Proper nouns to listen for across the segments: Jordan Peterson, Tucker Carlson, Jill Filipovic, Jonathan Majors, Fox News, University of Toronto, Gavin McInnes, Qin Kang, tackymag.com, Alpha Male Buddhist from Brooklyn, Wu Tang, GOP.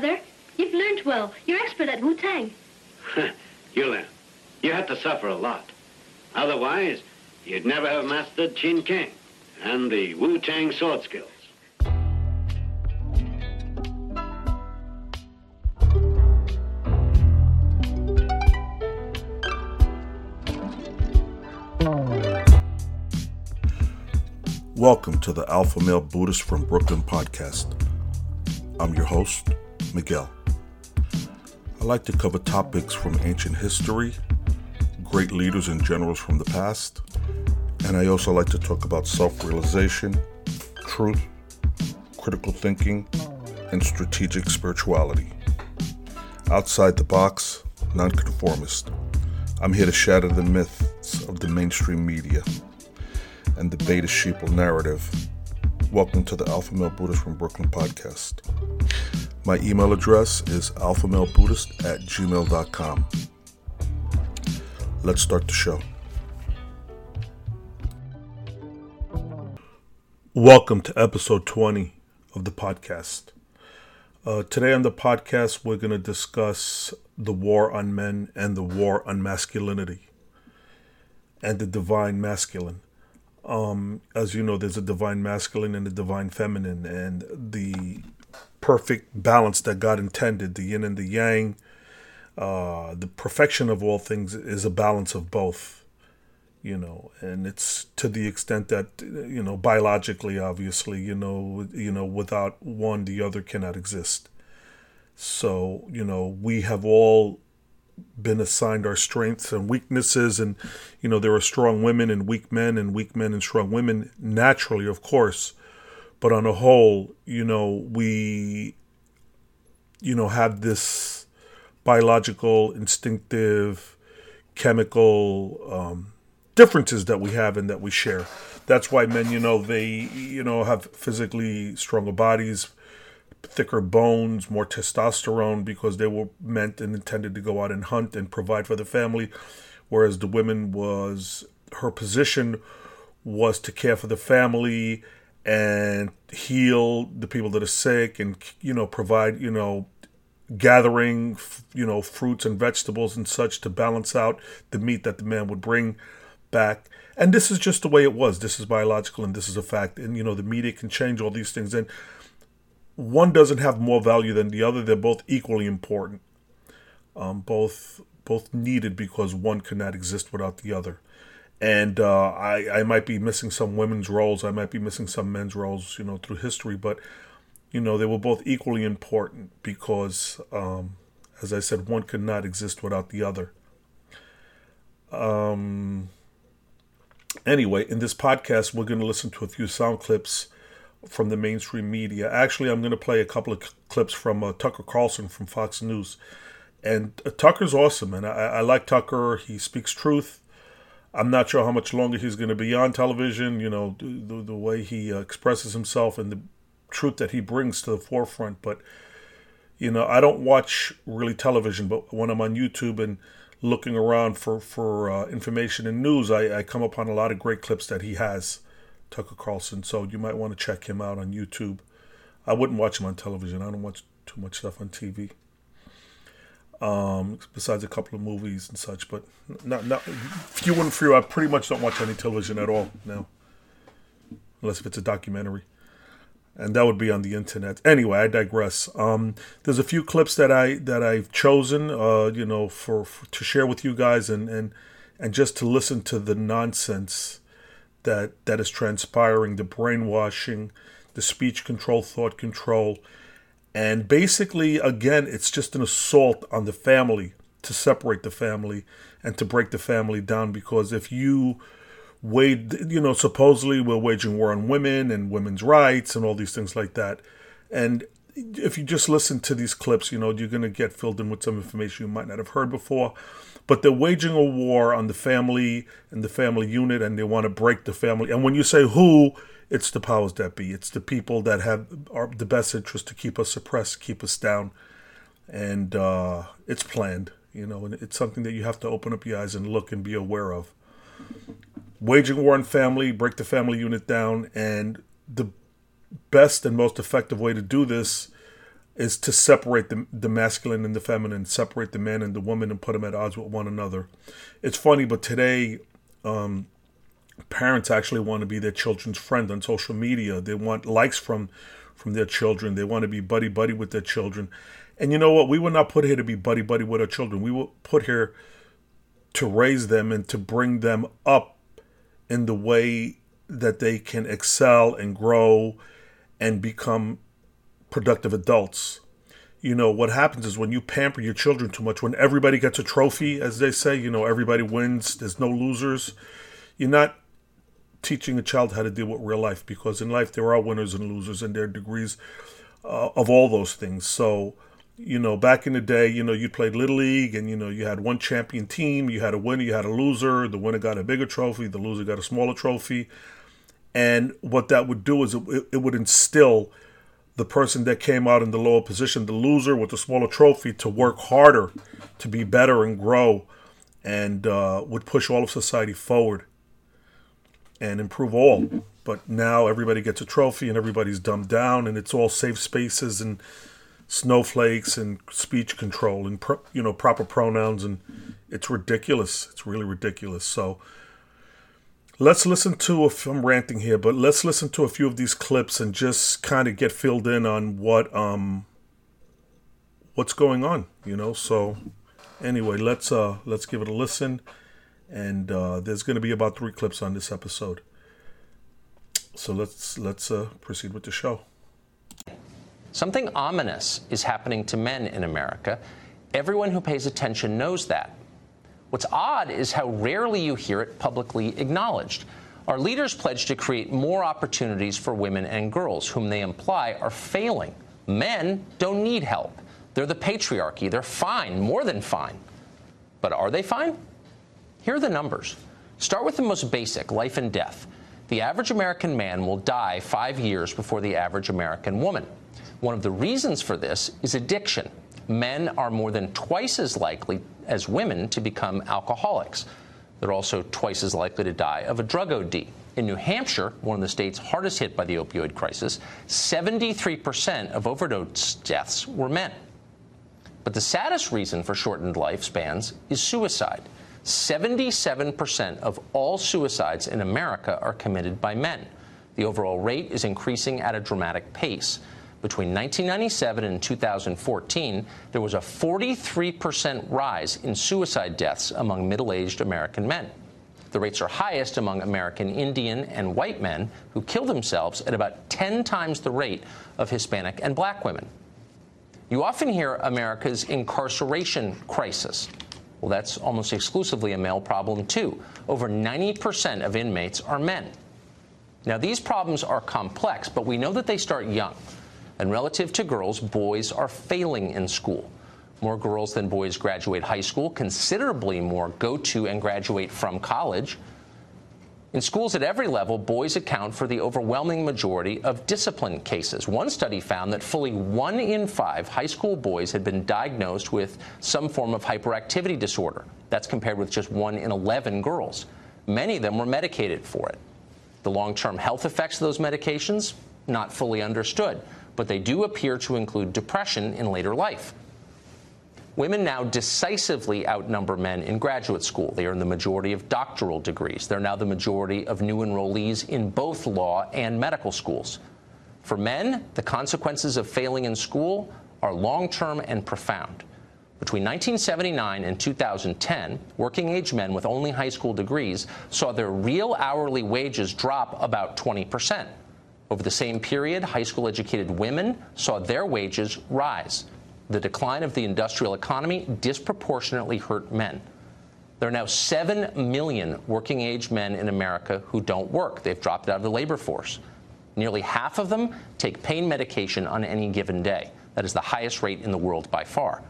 brother. You've learned well. You're expert at Wu Tang. Yulia, you had to suffer a lot. Otherwise, you'd never have mastered Qin Kang and the Wu Tang sword skills. Welcome to the Alpha Male Buddhist from Brooklyn podcast. I'm your host, Miguel. I like to cover topics from ancient history, great leaders and generals from the past, and I also like to talk about self-realization, truth, critical thinking, and strategic spirituality. Outside the box, nonconformist. I'm here to shatter the myths of the mainstream media and the beta sheeple narrative. Welcome to the Alpha Male Buddhist from Brooklyn podcast. My email address is alphamalebuddhist@gmail.com. Let's start the show. Welcome to episode 20 of the podcast. Today on the podcast, we're going to discuss the war on men and the war on masculinity and the divine masculine. As you know, there's a divine masculine and a divine feminine, and the perfect balance that God intended, the yin and the yang, the perfection of all things is a balance of both, you know, and it's to the extent that, you know, biologically, obviously, you know, without one, the other cannot exist. So, you know, we have all been assigned our strengths and weaknesses, and you know there are strong women and weak men and strong women naturally, of course, but on a whole, you know, we, you know, have this biological, instinctive, chemical differences that we have and that we share. That's why men, you know, they, you know, have physically stronger bodies, thicker bones, more testosterone, because they were meant and intended to go out and hunt and provide for the family, whereas the woman was, her position was to care for the family and heal the people that are sick and, you know, provide, you know, gathering, you know, fruits and vegetables and such to balance out the meat that the man would bring back. And this is just the way it was. This is biological and this is a fact. And, you know, the media can change all these things. And one doesn't have more value than the other. They're both equally important, both needed, because one cannot exist without the other. And I might be missing some women's roles. I might be missing some men's roles, you know, through history. But, you know, they were both equally important because, as I said, one could not exist without the other. Anyway, in this podcast, we're going to listen to a few sound clips from the mainstream media. Actually, I'm going to play a couple of clips from Tucker Carlson from Fox News. And Tucker's awesome, and I like Tucker. He speaks truth. I'm not sure how much longer he's going to be on television. You know, the way he expresses himself and the truth that he brings to the forefront. But, you know, I don't watch really television, but when I'm on YouTube and looking around for information and news, I come upon a lot of great clips that he has, Tucker Carlson. So you might want to check him out on YouTube. I wouldn't watch him on television. I don't watch too much stuff on TV, besides a couple of movies and such, but not few and few. I pretty much don't watch any television at all now, unless if it's a documentary, and that would be on the internet. Anyway, I digress. There's a few clips that I've chosen, you know, for to share with you guys, and just to listen to the nonsense that is transpiring, the brainwashing, the speech control, thought control. And basically, again, it's just an assault on the family, to separate the family and to break the family down. Because if you wage, you know, supposedly we're waging war on women and women's rights and all these things like that. And if you just listen to these clips, you know, you're going to get filled in with some information you might not have heard before. But they're waging a war on the family and the family unit, and they want to break the family. And when you say who, it's the powers that be. It's the people that are the best interest to keep us suppressed, keep us down. And it's planned, you know, and it's something that you have to open up your eyes and look and be aware of. Waging war on family, break the family unit down. And the best and most effective way to do this is to separate the masculine and the feminine, separate the man and the woman, and put them at odds with one another. It's funny, but today, parents actually want to be their children's friend on social media. They want likes from their children. They want to be buddy-buddy with their children. And you know what? We were not put here to be buddy-buddy with our children. We were put here to raise them and to bring them up in the way that they can excel and grow and become productive adults. You know, what happens is when you pamper your children too much, when everybody gets a trophy, as they say, you know, everybody wins, there's no losers. You're not teaching a child how to deal with real life, because in life there are winners and losers, and there are degrees of all those things. So, you know, back in the day, you know, you played Little League and, you know, you had one champion team, you had a winner, you had a loser, the winner got a bigger trophy, the loser got a smaller trophy. And what that would do is it would instill the person that came out in the lower position, the loser with the smaller trophy, to work harder, to be better and grow, and would push all of society forward and improve all. But now everybody gets a trophy and everybody's dumbed down, and it's all safe spaces and snowflakes and speech control and proper pronouns, and it's ridiculous. It's really ridiculous. So let's listen to, if I'm ranting here, but let's listen to a few of these clips and just kind of get filled in on what what's going on, you know. So anyway, let's give it a listen, and there's going to be about 3 clips on this episode. So let's proceed with the show. Something ominous is happening to men in America. Everyone who pays attention knows that. What's odd is how rarely you hear it publicly acknowledged. Our leaders pledge to create more opportunities for women and girls, whom they imply are failing. Men don't need help. They're the patriarchy. They're fine, more than fine. But are they fine? Here are the numbers. Start with the most basic, life and death. The average American man will die 5 years before the average American woman. One of the reasons for this is addiction. Men are more than twice as likely as women to become alcoholics. They're also twice as likely to die of a drug OD. In New Hampshire, one of the states hardest hit by the opioid crisis, 73% of overdose deaths were men. But the saddest reason for shortened lifespans is suicide. 77% of all suicides in America are committed by men. The overall rate is increasing at a dramatic pace. Between 1997 and 2014, there was a 43% rise in suicide deaths among middle-aged American men. The rates are highest among American Indian and white men, who kill themselves at about 10 times the rate of Hispanic and black women. You often hear America's incarceration crisis. Well, that's almost exclusively a male problem, too. Over 90% of inmates are men. Now, these problems are complex, but we know that they start young. And relative to girls, boys are failing in school. More girls than boys graduate high school, considerably more go to and graduate from college. In schools at every level, boys account for the overwhelming majority of discipline cases. One study found that fully 1 in 5 high school boys had been diagnosed with some form of hyperactivity disorder. That's compared with just 1 in 11 girls. Many of them were medicated for it. The long-term health effects of those medications, not fully understood, but they do appear to include depression in later life. Women now decisively outnumber men in graduate school. They earn the majority of doctoral degrees. They're now the majority of new enrollees in both law and medical schools. For men, the consequences of failing in school are long-term and profound. Between 1979 and 2010, working-age men with only high school degrees saw their real hourly wages drop about 20%. Over the same period, high school-educated women saw their wages rise. The decline of the industrial economy disproportionately hurt men. There are now 7 million working-age men in America who don't work. They've dropped out of the labor force. Nearly half of them take pain medication on any given day. That is the highest rate in the world by far.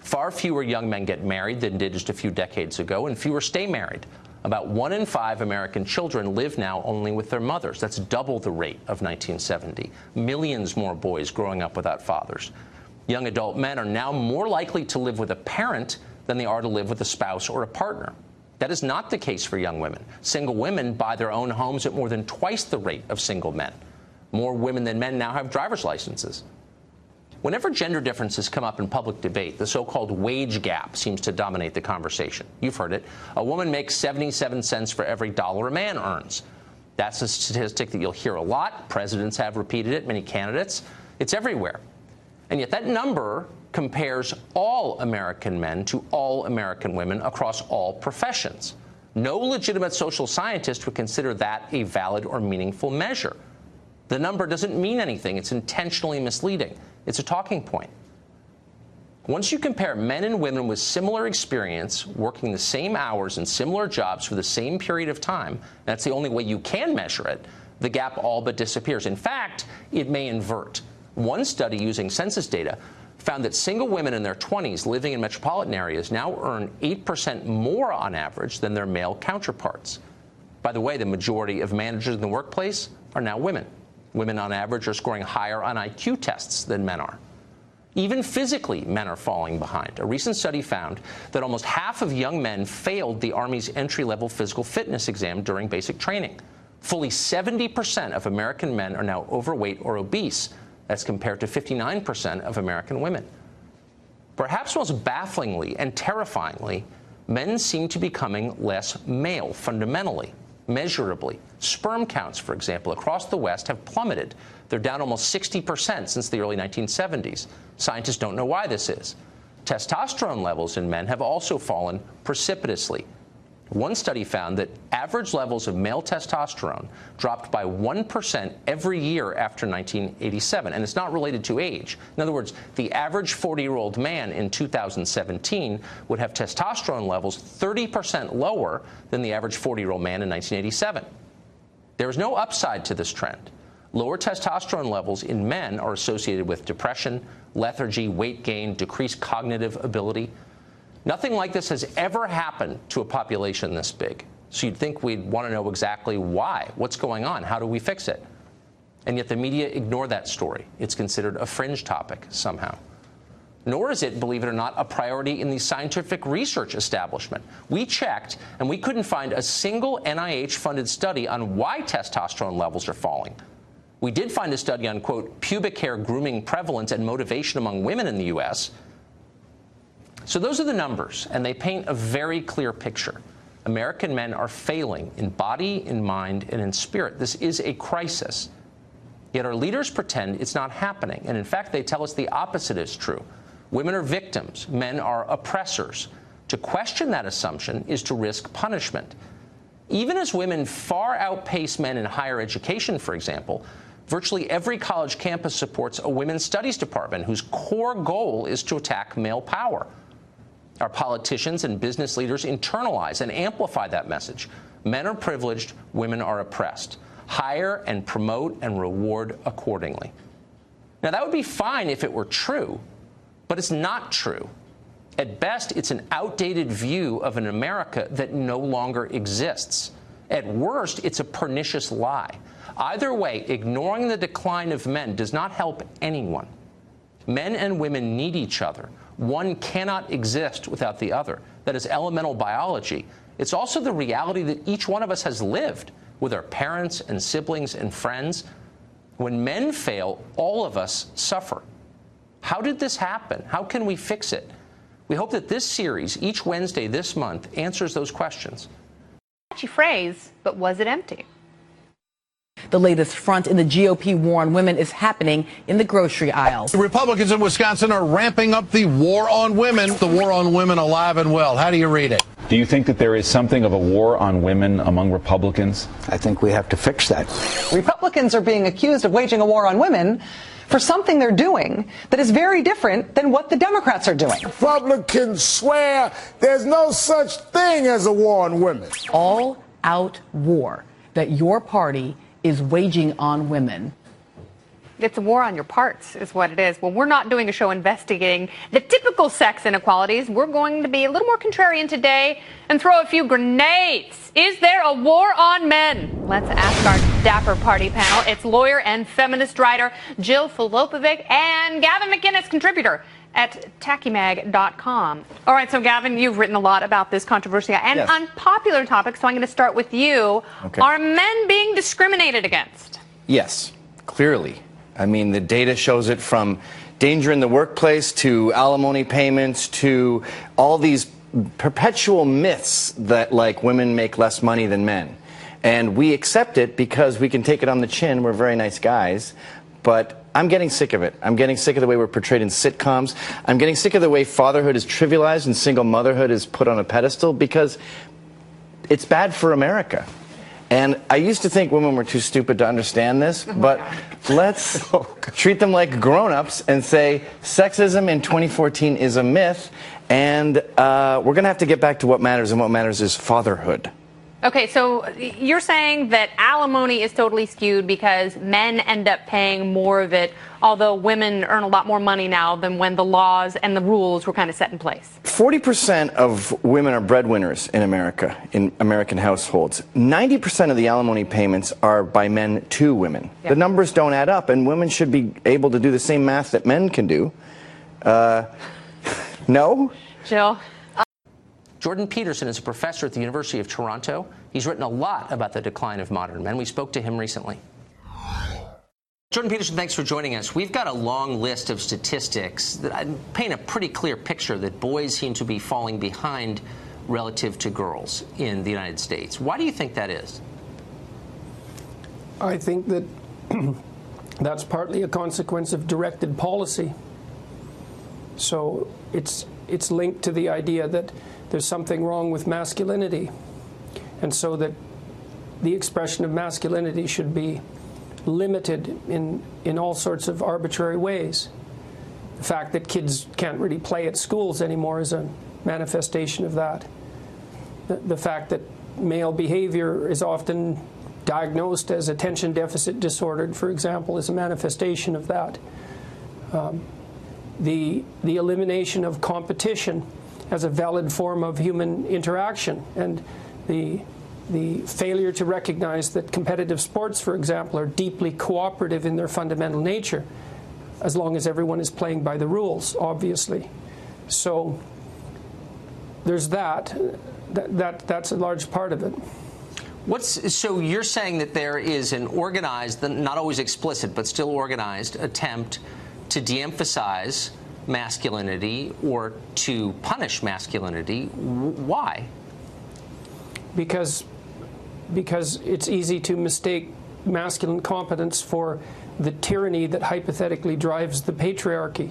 Far fewer young men get married than did just a few decades ago, and fewer stay married. About 1 in 5 American children live now only with their mothers. That's double the rate of 1970. Millions more boys growing up without fathers. Young adult men are now more likely to live with a parent than they are to live with a spouse or a partner. That is not the case for young women. Single women buy their own homes at more than twice the rate of single men. More women than men now have driver's licenses. Whenever gender differences come up in public debate, the so-called wage gap seems to dominate the conversation. You've heard it. A woman makes 77 cents for every dollar a man earns. That's a statistic that you'll hear a lot. Presidents have repeated it, many candidates. It's everywhere. And yet that number compares all American men to all American women across all professions. No legitimate social scientist would consider that a valid or meaningful measure. The number doesn't mean anything. It's intentionally misleading. It's a talking point. Once you compare men and women with similar experience, working the same hours and similar jobs for the same period of time, that's the only way you can measure it, the gap all but disappears. In fact, it may invert. One study using census data found that single women in their 20s living in metropolitan areas now earn 8% more on average than their male counterparts. By the way, the majority of managers in the workplace are now women. Women, on average, are scoring higher on IQ tests than men are. Even physically, men are falling behind. A recent study found that almost half of young men failed the Army's entry-level physical fitness exam during basic training. Fully 70% of American men are now overweight or obese. That's compared to 59% of American women. Perhaps most bafflingly and terrifyingly, men seem to be becoming less male fundamentally. Measurably, sperm counts, for example, across the West have plummeted. They're down almost 60% since the early 1970s. Scientists don't know why this is. Testosterone levels in men have also fallen precipitously. One study found that average levels of male testosterone dropped by 1% every year after 1987, and it's not related to age. In other words, the average 40-year-old man in 2017 would have testosterone levels 30% lower than the average 40-year-old man in 1987. There is no upside to this trend. Lower testosterone levels in men are associated with depression, lethargy, weight gain, decreased cognitive ability. Nothing like this has ever happened to a population this big. So you'd think we'd want to know exactly why, what's going on, how do we fix it? And yet the media ignore that story. It's considered a fringe topic somehow. Nor is it, believe it or not, a priority in the scientific research establishment. We checked, and we couldn't find a single NIH-funded study on why testosterone levels are falling. We did find a study on, quote, pubic hair grooming prevalence and motivation among women in the U.S., So those are the numbers, and they paint a very clear picture. American men are failing in body, in mind, and in spirit. This is a crisis. Yet our leaders pretend it's not happening, and in fact, they tell us the opposite is true. Women are victims. Men are oppressors. To question that assumption is to risk punishment. Even as women far outpace men in higher education, for example, virtually every college campus supports a women's studies department whose core goal is to attack male power. Our politicians and business leaders internalize and amplify that message. Men are privileged, women are oppressed. Hire and promote and reward accordingly. Now, that would be fine if it were true, but it's not true. At best, it's an outdated view of an America that no longer exists. At worst, it's a pernicious lie. Either way, ignoring the decline of men does not help anyone. Men and women need each other. One cannot exist without the other. That is elemental biology. It's also the reality that each one of us has lived with our parents and siblings and friends. When men fail, all of us suffer. How did this happen? How can we fix it? We hope that this series, each Wednesday this month, answers those questions. Catchy phrase, but was it empty? The latest front in the GOP war on women is happening in the grocery aisle. The Republicans in Wisconsin are ramping up the war on women. The war on women alive and well. How do you read it? Do you think that there is something of a war on women among Republicans? I think we have to fix that. Republicans are being accused of waging a war on women for something they're doing that is very different than what the Democrats are doing. Republicans swear there's no such thing as a war on women. All-out war that your party is waging on women. It's a war on your parts is what it is. Well, we're not doing a show investigating the typical sex inequalities. We're going to be a little more contrarian today and throw a few grenades. Is there a war on men? Let's ask our dapper party panel. It's lawyer and feminist writer Jill Filipovic and Gavin McInnes, contributor at tackymag.com. All right, so Gavin, you've written a lot about this controversial and yes, unpopular topic, so I'm going to start with you. Okay. Are men being discriminated against? Yes, clearly. I mean, the data shows it from danger in the workplace to alimony payments to all these perpetual myths that, like, women make less money than men. And we accept it because we can take it on the chin. We're very nice guys. But I'm getting sick of it. I'm getting sick of the way we're portrayed in sitcoms. I'm getting sick of the way fatherhood is trivialized and single motherhood is put on a pedestal, because it's bad for America. And I used to think women were too stupid to understand this, but let's treat them like grown-ups and say sexism in 2014 is a myth, and we're going to have to get back to what matters, and what matters is fatherhood. Okay, so you're saying that alimony is totally skewed because men end up paying more of it, although women earn a lot more money now than when the laws and the rules were kind of set in place. 40% of women are breadwinners in America, in American households. 90% of the alimony payments are by men to women. Yep. The numbers don't add up, and women should be able to do the same math that men can do. No? Jill? Jordan Peterson is a professor at the University of Toronto. He's written a lot about the decline of modern men. We spoke to him recently. Jordan Peterson, thanks for joining us. We've got a long list of statistics that paint a pretty clear picture that boys seem to be falling behind relative to girls in the United States. Why do you think that is? I think that that's partly a consequence of directed policy. So it's linked to the idea that there's something wrong with masculinity, and so that the expression of masculinity should be limited in all sorts of arbitrary ways. The fact that kids can't really play at schools anymore is a manifestation of that. The fact that male behavior is often diagnosed as attention deficit disorder, for example, is a manifestation of that. The elimination of competition as a valid form of human interaction, and the failure to recognize that competitive sports, for example, are deeply cooperative in their fundamental nature, as long as everyone is playing by the rules, obviously. So there's that's a large part of it. So you're saying that there is an organized, not always explicit, but still organized attempt to de-emphasize masculinity or to punish masculinity. Why? Because it's easy to mistake masculine competence for the tyranny that hypothetically drives the patriarchy.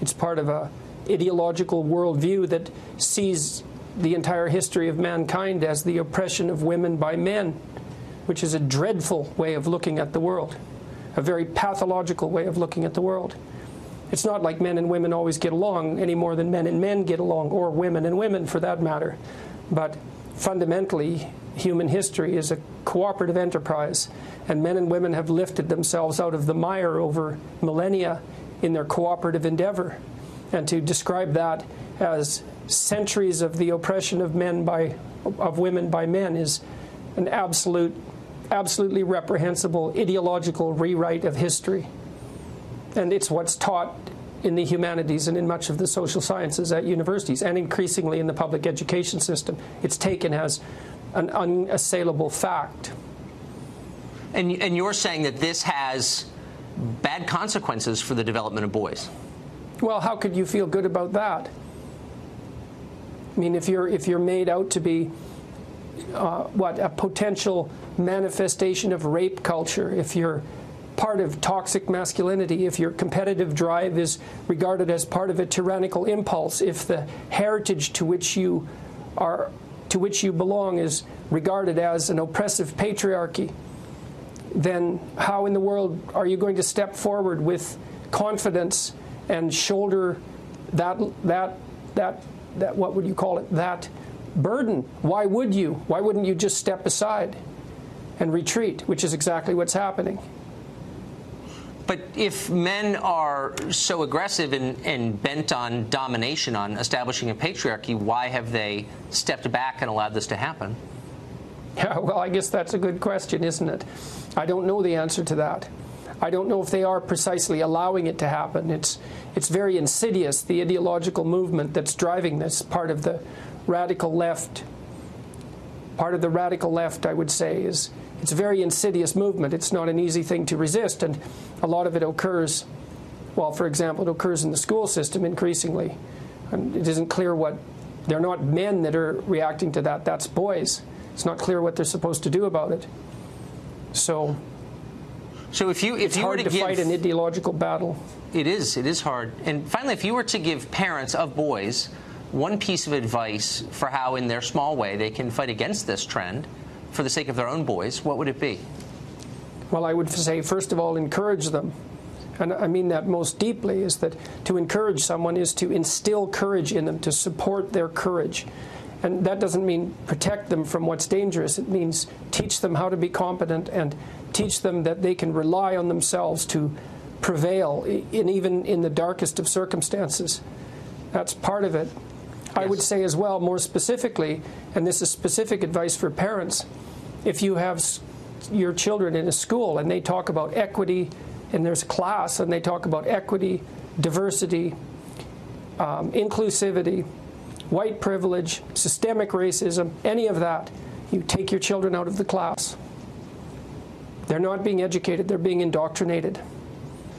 It's part of an ideological worldview that sees the entire history of mankind as the oppression of women by men, which is a dreadful way of looking at the world, a very pathological way of looking at the world. It's not like men and women always get along any more than men and men get along, or women and women for that matter. But fundamentally, human history is a cooperative enterprise, and men and women have lifted themselves out of the mire over millennia in their cooperative endeavor. And to describe that as centuries of the oppression of women by men is an absolutely reprehensible ideological rewrite of history. And it's what's taught in the humanities and in much of the social sciences at universities, and increasingly in the public education system. It's taken as an unassailable fact. And you're saying that this has bad consequences for the development of boys. Well, how could you feel good about that? I mean, if you're made out to be a potential manifestation of rape culture, if you're part of toxic masculinity, if your competitive drive is regarded as part of a tyrannical impulse, if the heritage to which you belong is regarded as an oppressive patriarchy, then how in the world are you going to step forward with confidence and shoulder that what would you call it, that burden? Why would you? Why wouldn't you just step aside and retreat, which is exactly what's happening? But if men are so aggressive and bent on domination, on establishing a patriarchy, why have they stepped back and allowed this to happen? Yeah, well, I guess that's a good question, isn't it? I don't know the answer to that. I don't know if they are precisely allowing it to happen. It's very insidious, the ideological movement that's driving this, part of the radical left, I would say, is... It's a very insidious movement. It's not an easy thing to resist, and a lot of it occurs while, for example, it occurs in the school system increasingly. And it isn't clear what, they're not men that are reacting to that, that's boys. It's not clear what they're supposed to do about it. So it's hard to fight an ideological battle. It is hard. And finally, if you were to give parents of boys one piece of advice for how, in their small way, they can fight against this trend for the sake of their own boys, what would it be? Well, I would say, first of all, encourage them. And I mean that most deeply, is that to encourage someone is to instill courage in them, to support their courage. And that doesn't mean protect them from what's dangerous. It means teach them how to be competent and teach them that they can rely on themselves to prevail, even in the darkest of circumstances. That's part of it. Yes. I would say as well, more specifically, and this is specific advice for parents, if you have your children in a school and they talk about equity, and there's class, and they talk about equity, diversity, inclusivity, white privilege, systemic racism, any of that, you take your children out of the class. They're not being educated, they're being indoctrinated.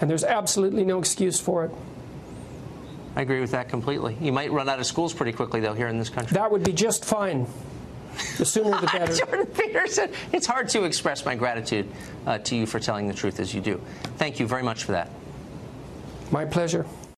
And there's absolutely no excuse for it. I agree with that completely. You might run out of schools pretty quickly, though, here in this country. That would be just fine. The sooner the better. Jordan Peterson, it's hard to express my gratitude to you for telling the truth as you do. Thank you very much for that. My pleasure.